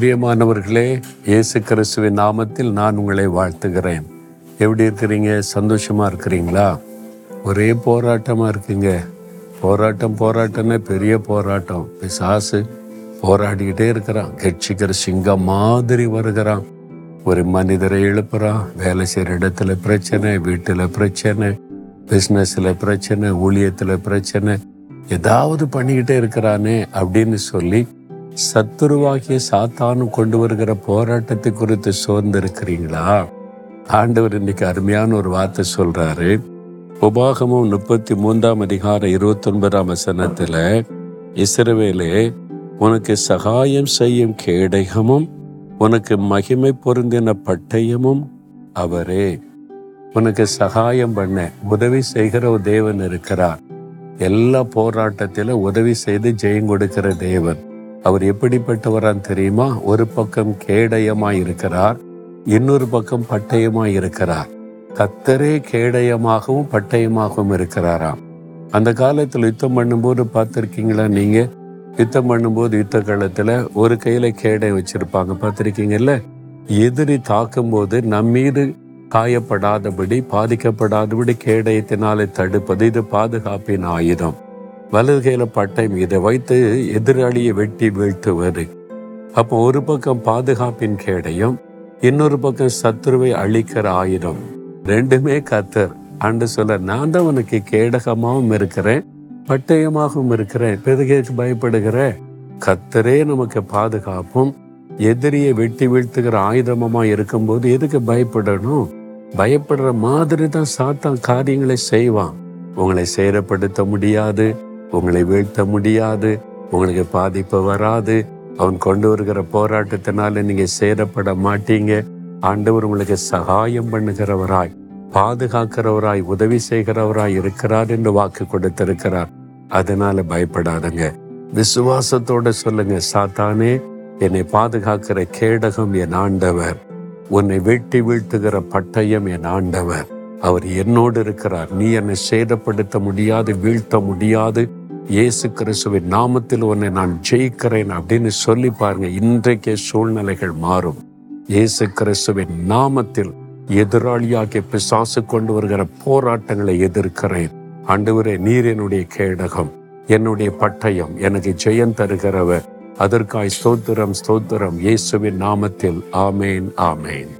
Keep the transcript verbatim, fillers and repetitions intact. பிரியமானவர்களே, இயேசு கிறிஸ்துவின் நாமத்தில் நான் உங்களை வாழ்த்துகிறேன். எப்படி இருக்கிறீங்க? சந்தோஷமாக இருக்கிறீங்களா? ஒரே போராட்டமாக இருக்குங்க. போராட்டம் போராட்டம்னா பெரிய போராட்டம். பிசாசு போராடிக்கிட்டே இருக்கிறான். கட்சிக்கிற சிங்கம் மாதிரி வருகிறான். ஒரு மனிதரை எழுப்புறான். வேலை செய்கிற இடத்துல பிரச்சனை, வீட்டில் பிரச்சனை, பிஸ்னஸில் பிரச்சனை, ஊழியத்தில் பிரச்சனை, ஏதாவது பண்ணிக்கிட்டே இருக்கிறானே அப்படின்னு சொல்லி சத்துருவாகிய சாத்தானும் கொண்டு வருகிற போராட்டத்தை குறித்து சோர்ந்து இருக்கிறீங்களா? ஆண்டவர் இன்னைக்கு அருமையான ஒரு வார்த்தை சொல்றாரு. உபாகமம் முப்பத்தி மூன்றாம் அதிகாரம் இருபத்தி ஒன்பதாம் வசனத்துல, இஸ்ரவேலே, உனக்கு சகாயம் செய்யும் கேடகமும் உனக்கு மகிமை பொருந்தின பட்டயமும் அவரே. உனக்கு சகாயம் பண்ண உதவி செய்கிற தேவன் இருக்கிறார். எல்லா போராட்டத்தில உதவி செய்து ஜெயம் கொடுக்கிற தேவன். அவர் எப்படிப்பட்டவரான் தெரியுமா? ஒரு பக்கம் கேடயமாய் இருக்கிறார், இன்னொரு பக்கம் பட்டயமாய் இருக்கிறார். கத்தரே கேடயமாகவும் பட்டயமாகவும் இருக்கிறாராம். அந்த காலத்தில் யுத்தம் பண்ணும்போது பார்த்துருக்கீங்களா? நீங்க யுத்தம் பண்ணும்போது யுத்த காலத்துல ஒரு கையில கேடயம் வச்சிருப்பாங்க, பார்த்துருக்கீங்கல்ல? எதிரி தாக்கும் போது நம்மீது காயப்படாதபடி, பாதிக்கப்படாதபடி கேடயத்தினாலே தடுப்பது இது பாதுகாப்பின் ஆயுதம். வலது கையில பட்டயம், இதை வைத்து எதிராளியை வெட்டி வீழ்த்துவது. அப்போ ஒரு பக்கம் பாதுகாப்பின் கேடயம், இன்னொரு பக்கம் சத்துருவை அழிக்கிற ஆயுதம். ரெண்டுமே கத்தர். ஆண்டு சொல்ல, நான் தான் உனக்கு கேடகமாகவும் இருக்கிறேன், பட்டயமாகவும் இருக்கிறேன், பெருகைக்கு பயப்படுகிற கத்தரே நமக்கு பாதுகாப்பும் எதிரியை வெட்டி வீழ்த்துகிற ஆயுதமா இருக்கும்போது எதுக்கு பயப்படணும்? பயப்படுற மாதிரி தான் சாத்தான் காரியங்களை செய்வான். உங்களை சேரப்படுத்த முடியாது, உங்களை வீழ்த்த முடியாது, உங்களுக்கு பாதிப்பு வராது. அவன் கொண்டு வருகிற போராட்டத்தினால நீங்க சேரப்பட மாட்டீங்க. ஆண்டவர் உங்களுக்கு சகாயம் பண்ணுகிறவராய், பாதுகாக்கிறவராய், உதவி செய்கிறவராய் இருக்கிறார் என்று வாக்கு கொடுத்திருக்கிறார். அதனால பயப்படாதங்க. விசுவாசத்தோட சொல்லுங்க, சாத்தானே, என்னை பாதுகாக்கிற கேடகம் என் ஆண்டவர், உன்னை வெட்டி வீழ்த்துகிற பட்டயம் என் ஆண்டவர், அவர் என்னோடு இருக்கிறார். நீ என்னை சேதப்படுத்த முடியாது, வீழ்த்த முடியாது. இயேசு கிறிஸ்துவின் நாமத்தில் உன்னை நான் ஜெயிக்கிறேன் அப்படின்னு சொல்லி பாருங்க. இன்றைக்கே சூழ்நிலைகள் மாறும். இயேசு கிறிஸ்துவின் நாமத்தில் எதிராளியாகிய பிசாசு கொண்டு வருகிற போராட்டங்களை எதிர்க்கிறேன். ஆண்டவரே, நீர் என்னுடைய கேடகம், என்னுடைய பட்டயம், எனக்கு ஜெயம் தருகிறவர். அதற்காய் ஸ்தோத்திரம், ஸ்தோத்திரம். இயேசுவின் நாமத்தில் ஆமேன், ஆமேன்.